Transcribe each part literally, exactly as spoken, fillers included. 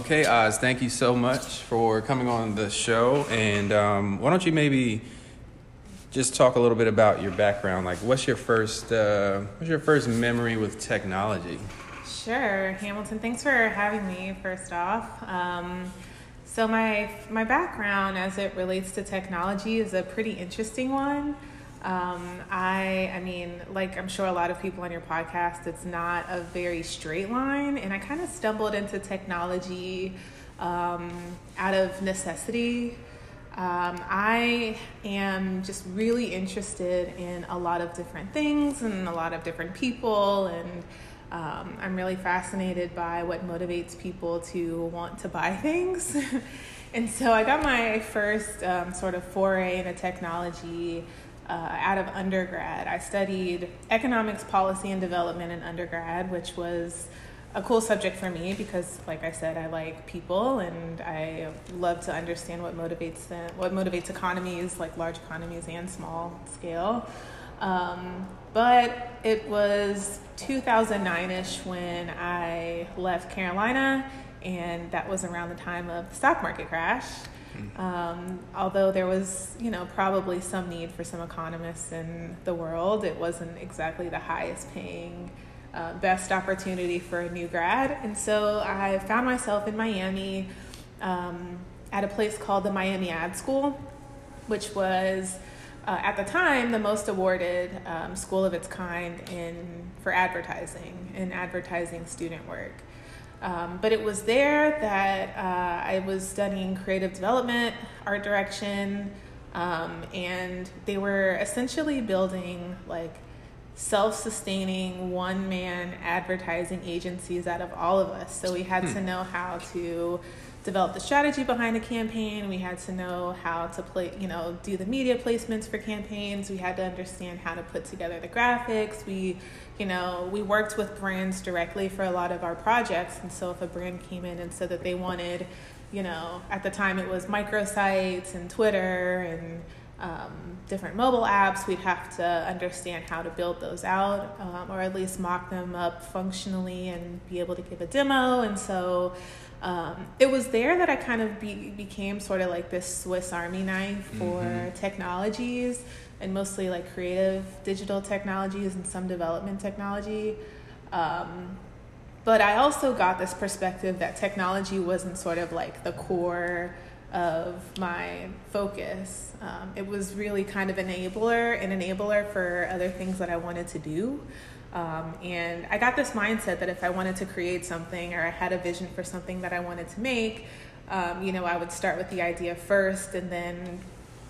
Okay, Oz, thank you so much for coming on the show. And um, why don't you maybe just talk a little bit about your background? Like, what's your first uh, what's your first memory with technology? Sure, Hamilton. Thanks for having me. First off, um, so my my background as it relates to technology is a pretty interesting one. Um, I I mean, like I'm sure a lot of people on your podcast, it's not a very straight line, and I kind of stumbled into technology um, out of necessity. Um, I am just really interested in a lot of different things and a lot of different people, and um, I'm really fascinated by what motivates people to want to buy things. And so I got my first um, sort of foray into technology uh, out of undergrad. I studied economics, policy, and development in undergrad, which was a cool subject for me because, like I said, I like people and I love to understand what motivates them, what motivates economies, like large economies and small scale. Um, but it was two thousand nine-ish when I left Carolina, and that was around the time of the stock market crash. Um, although there was, you know, probably some need for some economists in the world, it wasn't exactly the highest paying Uh, best opportunity for a new grad. And so I found myself in Miami um, at a place called the Miami Ad School, which was uh, at the time the most awarded um, school of its kind in for advertising and advertising student work. Um, but it was there that uh, I was studying creative development, art direction, um, and they were essentially building like self-sustaining one-man advertising agencies out of all of us. So we had hmm. to know how to develop the strategy behind a campaign. We had to know how to play, you know, do the media placements for campaigns. We had to understand how to put together the graphics. We, you know, we worked with brands directly for a lot of our projects. And so if a brand came in and said that they wanted, you know, at the time it was microsites and Twitter and Um, different mobile apps, we'd have to understand how to build those out um, or at least mock them up functionally and be able to give a demo. And so um, it was there that I kind of be- became sort of like this Swiss Army knife for mm-hmm. technologies, and mostly like creative digital technologies and some development technology. Um, but I also got this perspective that technology wasn't sort of like the core of my focus. Um, it was really kind of enabler, an enabler for other things that I wanted to do. Um, and I got this mindset that if I wanted to create something or I had a vision for something that I wanted to make, um, you know, I would start with the idea first and then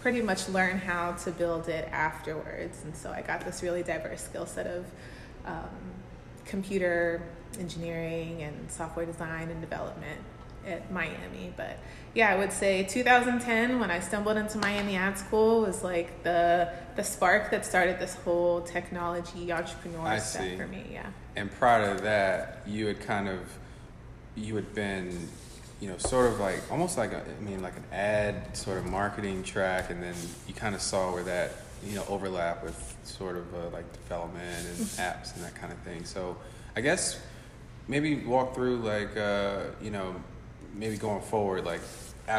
pretty much learn how to build it afterwards. And so I got this really diverse skill set of um, computer engineering and software design and development at Miami. But yeah, I would say two thousand ten, when I stumbled into Miami Ad School, was like the the spark that started this whole technology entrepreneur I stuff see. for me. Yeah. And prior to that, you had kind of you had been, you know, sort of like almost like a, I mean, like an ad sort of marketing track, and then you kind of saw where that, you know, overlap with sort of uh, like development and apps and that kind of thing. So I guess maybe walk through like uh, you know. maybe going forward, like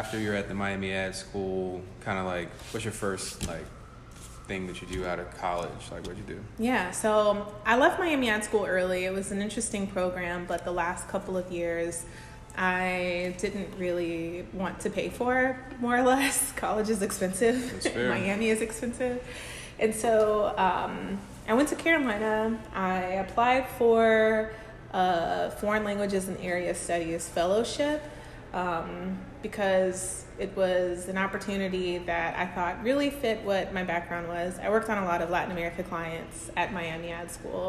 after you're at the Miami Ad School, kind of like what's your first like thing that you do out of college? Like what'd you do? Yeah, so I left Miami Ad School early. It was an interesting program, but the last couple of years I didn't really want to pay for, more or less. College is expensive. That's fair. Miami is expensive. And so um, I went to Carolina. I applied for a foreign languages and area studies fellowship. Um, because it was an opportunity that I thought really fit what my background was. I worked on a lot of Latin America clients at Miami Ad School,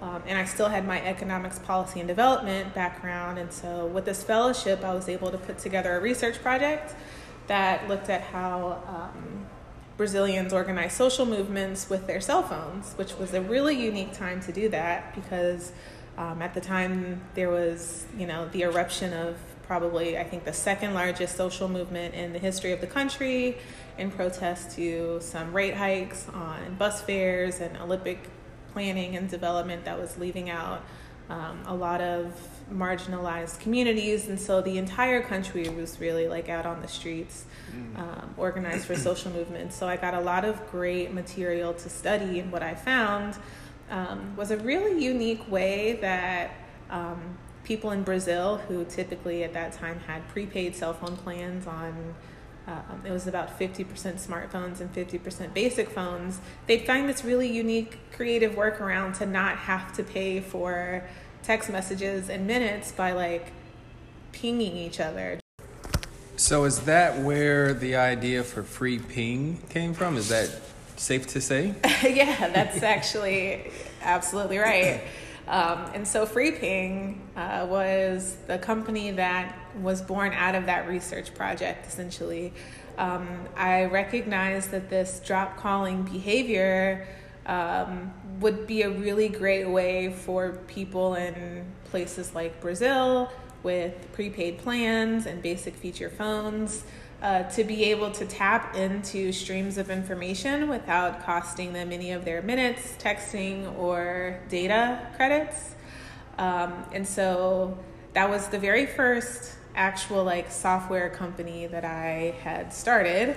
um, and I still had my economics, policy, and development background. And so with this fellowship, I was able to put together a research project that looked at how um, Brazilians organize social movements with their cell phones, which was a really unique time to do that because um, at the time there was, you know, the eruption of probably, I think, the second largest social movement in the history of the country in protest to some rate hikes on bus fares and Olympic planning and development that was leaving out um, a lot of marginalized communities, and so the entire country was really like out on the streets, um, organized for social movements. So I got a lot of great material to study, and what I found um, was a really unique way that um, people in Brazil, who typically at that time had prepaid cell phone plans on Um, it was about fifty percent smartphones and fifty percent basic phones, they'd find this really unique creative workaround to not have to pay for text messages and minutes by like pinging each other. So is that where the idea for free ping came from? Is that safe to say? Yeah, that's actually absolutely right. Um, and so FreePing uh, was the company that was born out of that research project, essentially. Um, I recognized that this drop calling behavior um, would be a really great way for people in places like Brazil with prepaid plans and basic feature phones uh, to be able to tap into streams of information without costing them any of their minutes, texting, or data credits. Um, and so that was the very first actual like software company that I had started.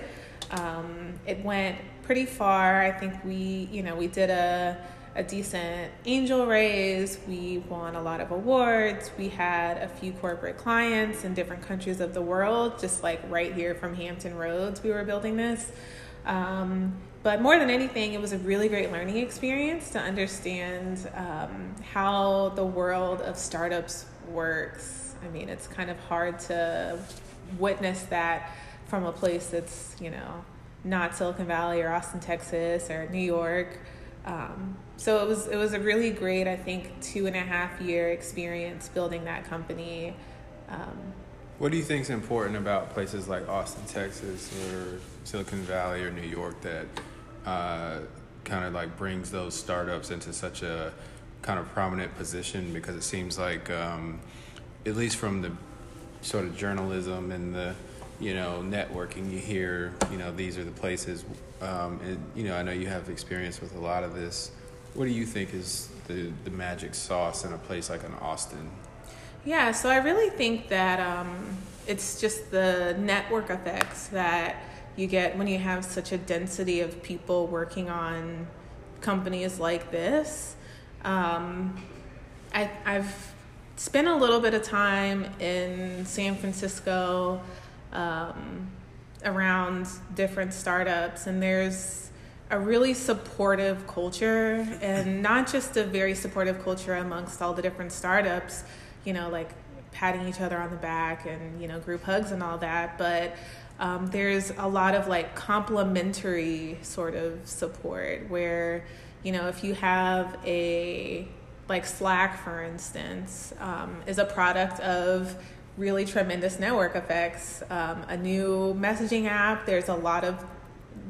Um, it went pretty far. I think we, you know, we did a a decent angel raise. We won a lot of awards. We had a few corporate clients in different countries of the world, just like right here from Hampton Roads, we were building this. Um, but more than anything, it was a really great learning experience to understand um, how the world of startups works. I mean, it's kind of hard to witness that from a place that's, you know, not Silicon Valley or Austin, Texas or New York. Um, so it was it was a really great, I think, two and a half year experience building that company. Um, what do you think is important about places like Austin, Texas, or Silicon Valley, or New York that uh, kind of like brings those startups into such a kind of prominent position? Because it seems like, um, at least from the sort of journalism and the, you know, networking, you hear, you know, these are the places, um, and, you know, I know you have experience with a lot of this. What do you think is the, the magic sauce in a place like an Austin? Yeah, so I really think that um, it's just the network effects that you get when you have such a density of people working on companies like this. Um, I, I've spent a little bit of time in San Francisco, Um, around different startups, and there's a really supportive culture, and not just a very supportive culture amongst all the different startups, you know, like patting each other on the back and, you know, group hugs and all that, but um, there's a lot of like complimentary sort of support where, you know, if you have a, like Slack, for instance, um, is a product of really tremendous network effects. Um, a new messaging app, there's a lot of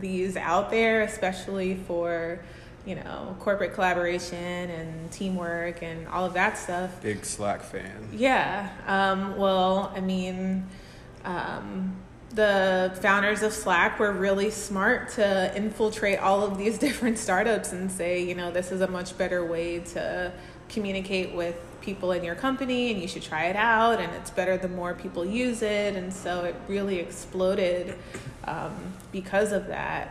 these out there, especially for, you know, corporate collaboration and teamwork and all of that stuff. Big Slack fan. Yeah. Um, well, I mean, um, the founders of Slack were really smart to infiltrate all of these different startups and say, you know, this is a much better way to communicate with people in your company, and you should try it out, and it's better the more people use it. And so it really exploded um, because of that.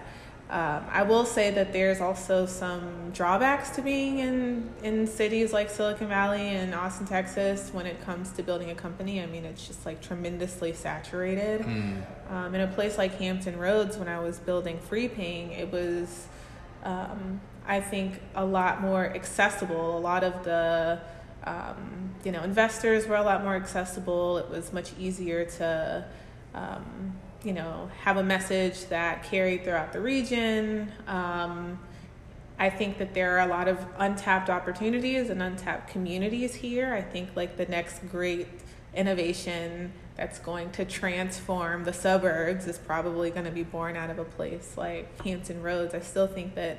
Um, I will say that there's also some drawbacks to being in, in cities like Silicon Valley and Austin, Texas, when it comes to building a company. I mean, it's just like tremendously saturated. Mm. Um, in a place like Hampton Roads, when I was building FreePing, it was, um, I think, a lot more accessible. A lot of the Um, you know, investors were a lot more accessible. It was much easier to, um, you know, have a message that carried throughout the region. Um, I think that there are a lot of untapped opportunities and untapped communities here. I think like the next great innovation that's going to transform the suburbs is probably going to be born out of a place like Hampton Roads. I still think that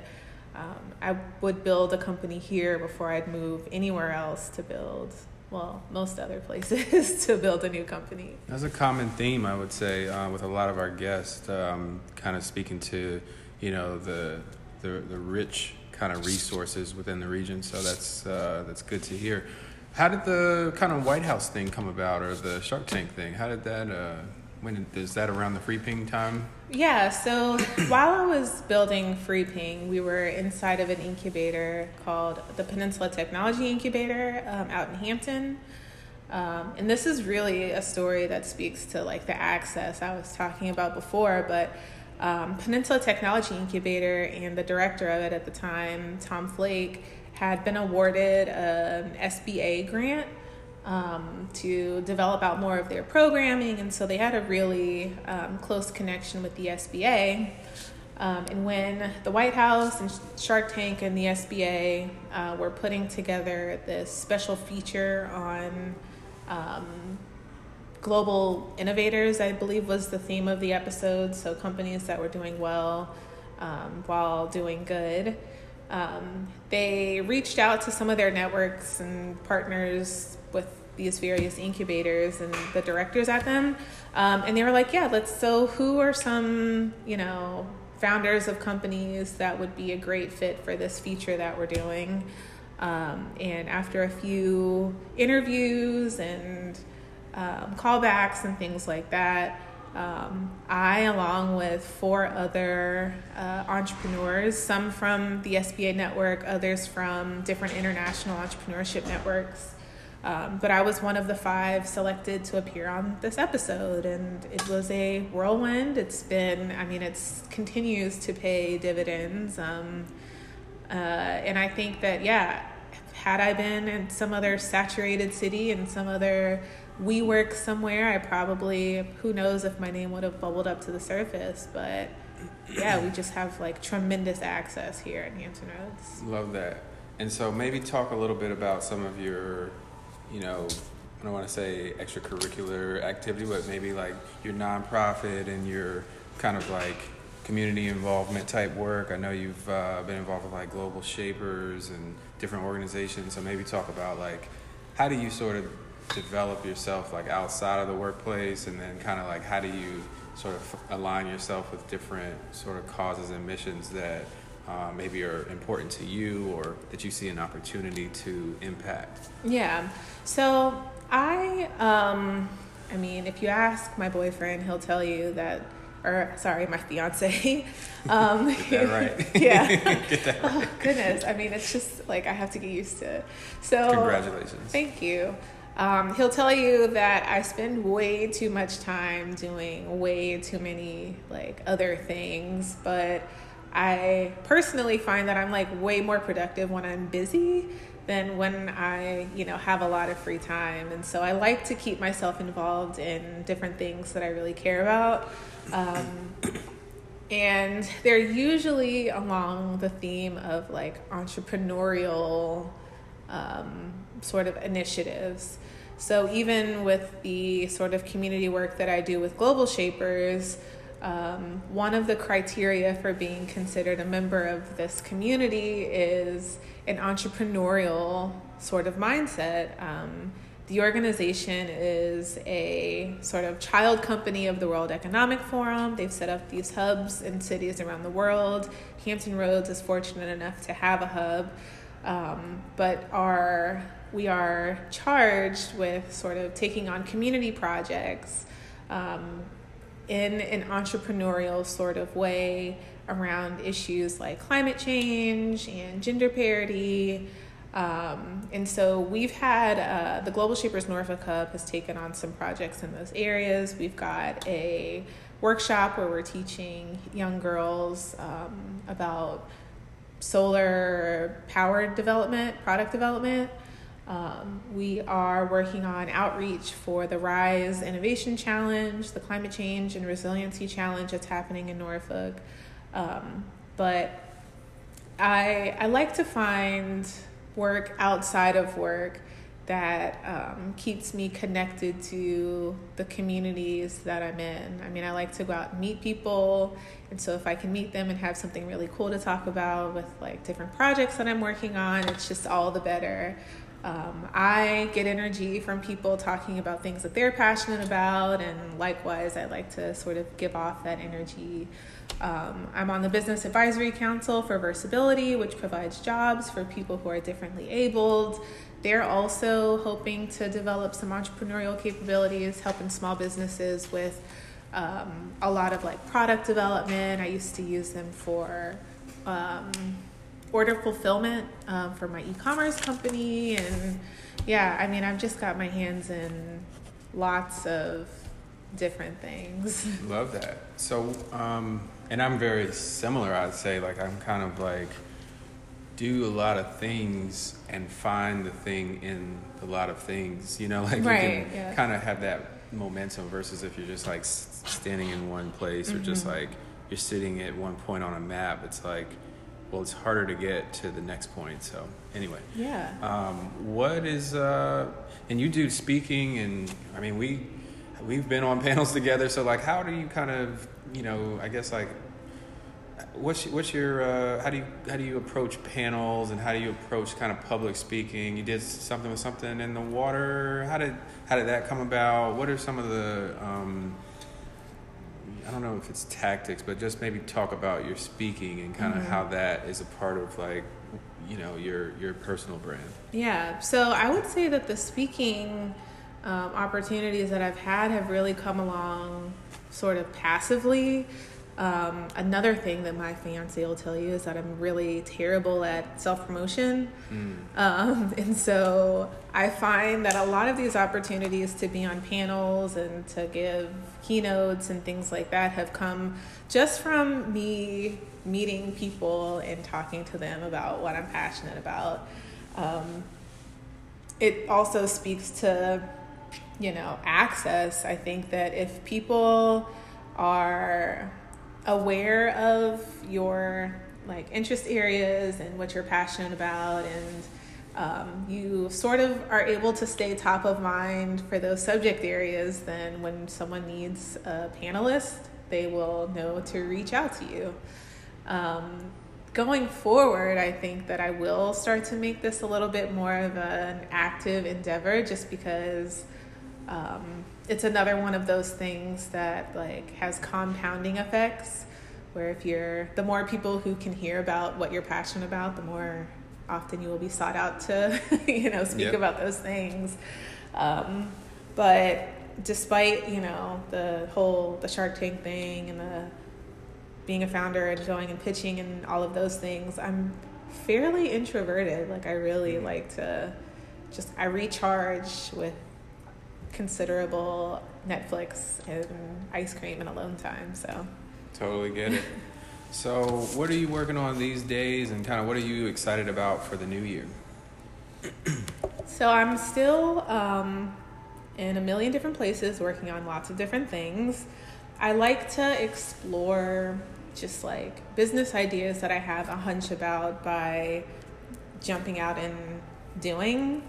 Um, I would build a company here before I'd move anywhere else to build, well, most other places to build a new company. That's a common theme, I would say, uh, with a lot of our guests, um, kind of speaking to, you know, the the, the rich kind of resources within the region. So that's uh, that's good to hear. How did the kind of White House thing come about, or the Shark Tank thing? How did that, uh, when is that around the FreePing time? Yeah, so while I was building FreePing, we were inside of an incubator called the Peninsula Technology Incubator um, out in Hampton. Um, and this is really a story that speaks to like the access I was talking about before, but um, Peninsula Technology Incubator and the director of it at the time, Tom Flake, had been awarded an S B A grant um, to develop out more of their programming. And so they had a really um, close connection with the S B A. Um, and when the White House and Shark Tank and the S B A uh, were putting together this special feature on um, global innovators, I believe was the theme of the episode, so companies that were doing well um, while doing good, um, they reached out to some of their networks and partners with these various incubators and the directors at them, um, and they were like, yeah, let's, so who are some, you know, founders of companies that would be a great fit for this feature that we're doing? Um, and after a few interviews and um, callbacks and things like that, um, I, along with four other uh, entrepreneurs, some from the S B A network, others from different international entrepreneurship networks, Um, but I was one of the five selected to appear on this episode, and it was a whirlwind. It's been, I mean, it's continues to pay dividends. Um, uh, and I think that, yeah, had I been in some other saturated city and some other WeWork somewhere, I probably, who knows if my name would have bubbled up to the surface, but yeah, we just have like tremendous access here at Hampton Roads. Love that. And so maybe talk a little bit about some of your, you know, I don't want to say extracurricular activity, but maybe like your nonprofit and your kind of like community involvement type work. I know you've uh, been involved with like Global Shapers and different organizations. So maybe talk about like, how do you sort of develop yourself like outside of the workplace, and then kind of like, how do you sort of align yourself with different sort of causes and missions that Uh, maybe are important to you, or that you see an opportunity to impact? Yeah. So I, um, I mean, if you ask my boyfriend, he'll tell you that, or sorry, my fiance. Um, get that right. Yeah. Get that right. Oh, goodness. I mean, it's just like, I have to get used to it. So congratulations. Thank you. Um, he'll tell you that I spend way too much time doing way too many like other things, but I personally find that I'm like way more productive when I'm busy than when I, you know, have a lot of free time. And so I like to keep myself involved in different things that I really care about. Um, and they're usually along the theme of like entrepreneurial um, sort of initiatives. So even with the sort of community work that I do with Global Shapers, Um, one of the criteria for being considered a member of this community is an entrepreneurial sort of mindset. Um, the organization is a sort of child company of the World Economic Forum. They've set up these hubs in cities around the world. Hampton Roads is fortunate enough to have a hub, um, but our, we are charged with sort of taking on community projects Um, in an entrepreneurial sort of way around issues like climate change and gender parity. Um, and so we've had, uh, the Global Shapers Norfolk Hub has taken on some projects in those areas. We've got a workshop where we're teaching young girls um, about solar power development, product development. Um, we are working on outreach for the RISE Innovation Challenge, the Climate Change and Resiliency Challenge that's happening in Norfolk. Um, but I I like to find work outside of work that um, keeps me connected to the communities that I'm in. I mean, I like to go out and meet people. And so if I can meet them and have something really cool to talk about with like different projects that I'm working on, it's just all the better. Um, I get energy from people talking about things that they're passionate about, and likewise, I like to sort of give off that energy. Um, I'm on the Business Advisory Council for Versability, which provides jobs for people who are differently abled. They're also hoping to develop some entrepreneurial capabilities, helping small businesses with um, a lot of like product development. I used to use them for um, order fulfillment um, for my e-commerce company. And yeah, I mean, I've just got my hands in lots of different things. Love that. So, um, and I'm very similar, I'd say. Like, I'm kind of like, do a lot of things and find the thing in a lot of things, you know, like right, you can yeah. kind of have that momentum versus if you're just like standing in one place mm-hmm. or just like you're sitting at one point on a map. It's like, well, it's harder to get to the next point. So anyway, yeah. Um, what is, uh, and you do speaking, and I mean, we, we've been on panels together. So like, how do you kind of, you know, I guess like, What's what's your uh, how do you how do you approach panels, and how do you approach kind of public speaking? You did something with something in the water. How did how did that come about? What are some of the um, I don't know if it's tactics, but just maybe talk about your speaking and kind mm-hmm. of how that is a part of like you know your your personal brand. Yeah, so I would say that the speaking um, opportunities that I've had have really come along sort of passively. Um, another thing that my fiance will tell you is that I'm really terrible at self-promotion. Mm. Um, and so I find that a lot of these opportunities to be on panels and to give keynotes and things like that have come just from me meeting people and talking to them about what I'm passionate about. Um, it also speaks to, you know, access. I think that if people are aware of your like interest areas and what you're passionate about, and um, you sort of are able to stay top of mind for those subject areas, then when someone needs a panelist, they will know to reach out to you. Um, going forward, I think that I will start to make this a little bit more of an active endeavor, just because um, it's another one of those things that like has compounding effects, where if you're, the more people who can hear about what you're passionate about, the more often you will be sought out to, you know, speak yep. about those things. Um, but despite, you know, the whole, the Shark Tank thing and the being a founder and going and pitching and all of those things, I'm fairly introverted. Like I really mm-hmm. like to just, I recharge with considerable Netflix and ice cream and alone time. So totally get it. So what are you working on these days, and kind of what are you excited about for the new year? So I'm still um, in a million different places working on lots of different things. I like to explore just like business ideas that I have a hunch about by jumping out and doing.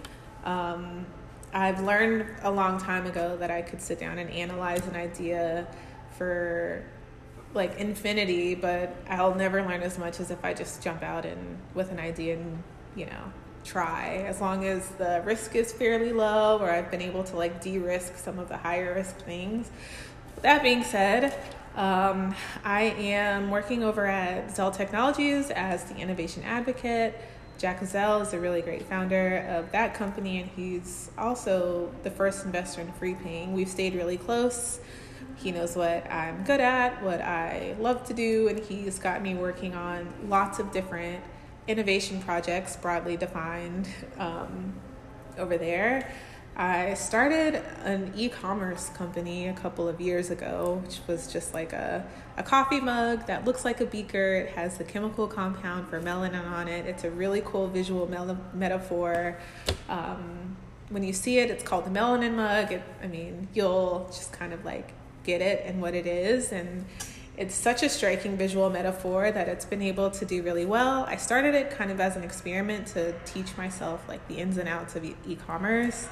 Um, I've learned a long time ago that I could sit down and analyze an idea for like infinity, but I'll never learn as much as if I just jump out and with an idea and, you know, try. As long as the risk is fairly low, or I've been able to like de-risk some of the higher risk things. That being said, um, I am working over at Zell Technologies as the innovation advocate. Jack Zell is a really great founder of that company, and he's also the first investor in FreePing. We've stayed really close. He knows what I'm good at, what I love to do, and he's got me working on lots of different innovation projects, broadly defined, um, over there. I started an e-commerce company a couple of years ago, which was just like a, a coffee mug that looks like a beaker. It has the chemical compound for melanin on it. It's a really cool visual mel- metaphor. Um, when you see it, it's called the melanin mug. It, I mean, you'll just kind of like get it and what it is. And it's such a striking visual metaphor that it's been able to do really well. I started it kind of as an experiment to teach myself like the ins and outs of e- e-commerce.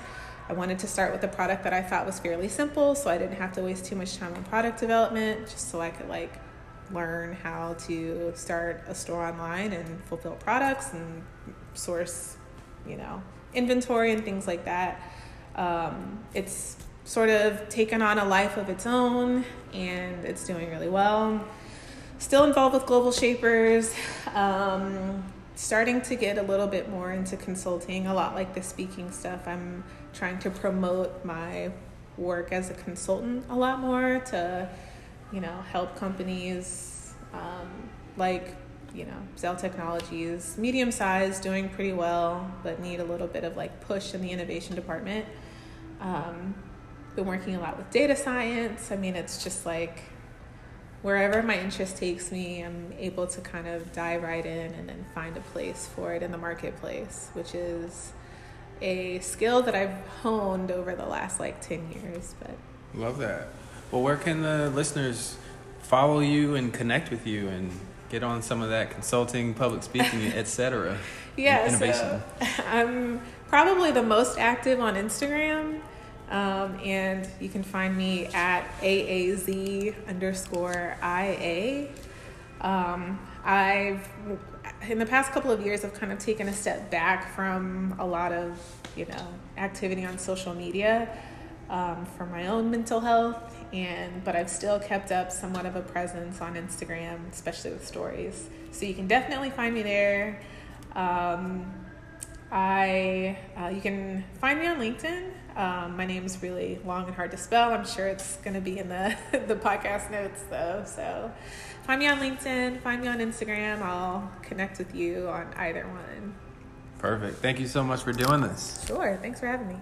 I wanted to start with a product that I thought was fairly simple, so I didn't have to waste too much time on product development, just so I could like learn how to start a store online and fulfill products and source, you know, inventory and things like that. Um, it's sort of taken on a life of its own, and it's doing really well. Still involved with Global Shapers, um, starting to get a little bit more into consulting, a lot like the speaking stuff. I'm trying to promote my work as a consultant a lot more to, you know, help companies um, like, you know, Zell Technologies, medium-sized, doing pretty well, but need a little bit of like push in the innovation department. Um, been working a lot with data science. I mean, it's just like wherever my interest takes me, I'm able to kind of dive right in and then find a place for it in the marketplace, which is a skill that I've honed over the last like ten years. But love that. Well, where can the listeners follow you and connect with you and get on some of that consulting, public speaking, et cetera? Yeah, innovation. So I'm probably the most active on Instagram. Um, and you can find me at AAZ underscore IA. Um, I've, in the past couple of years, I've kind of taken a step back from a lot of, you know, activity on social media um, for my own mental health. And, but I've still kept up somewhat of a presence on Instagram, especially with stories. So you can definitely find me there. Um, I, uh, you can find me on LinkedIn. Um, my name's really long and hard to spell. I'm sure it's going to be in the, the podcast notes though. So find me on LinkedIn, find me on Instagram. I'll connect with you on either one. Perfect. Thank you so much for doing this. Sure. Thanks for having me.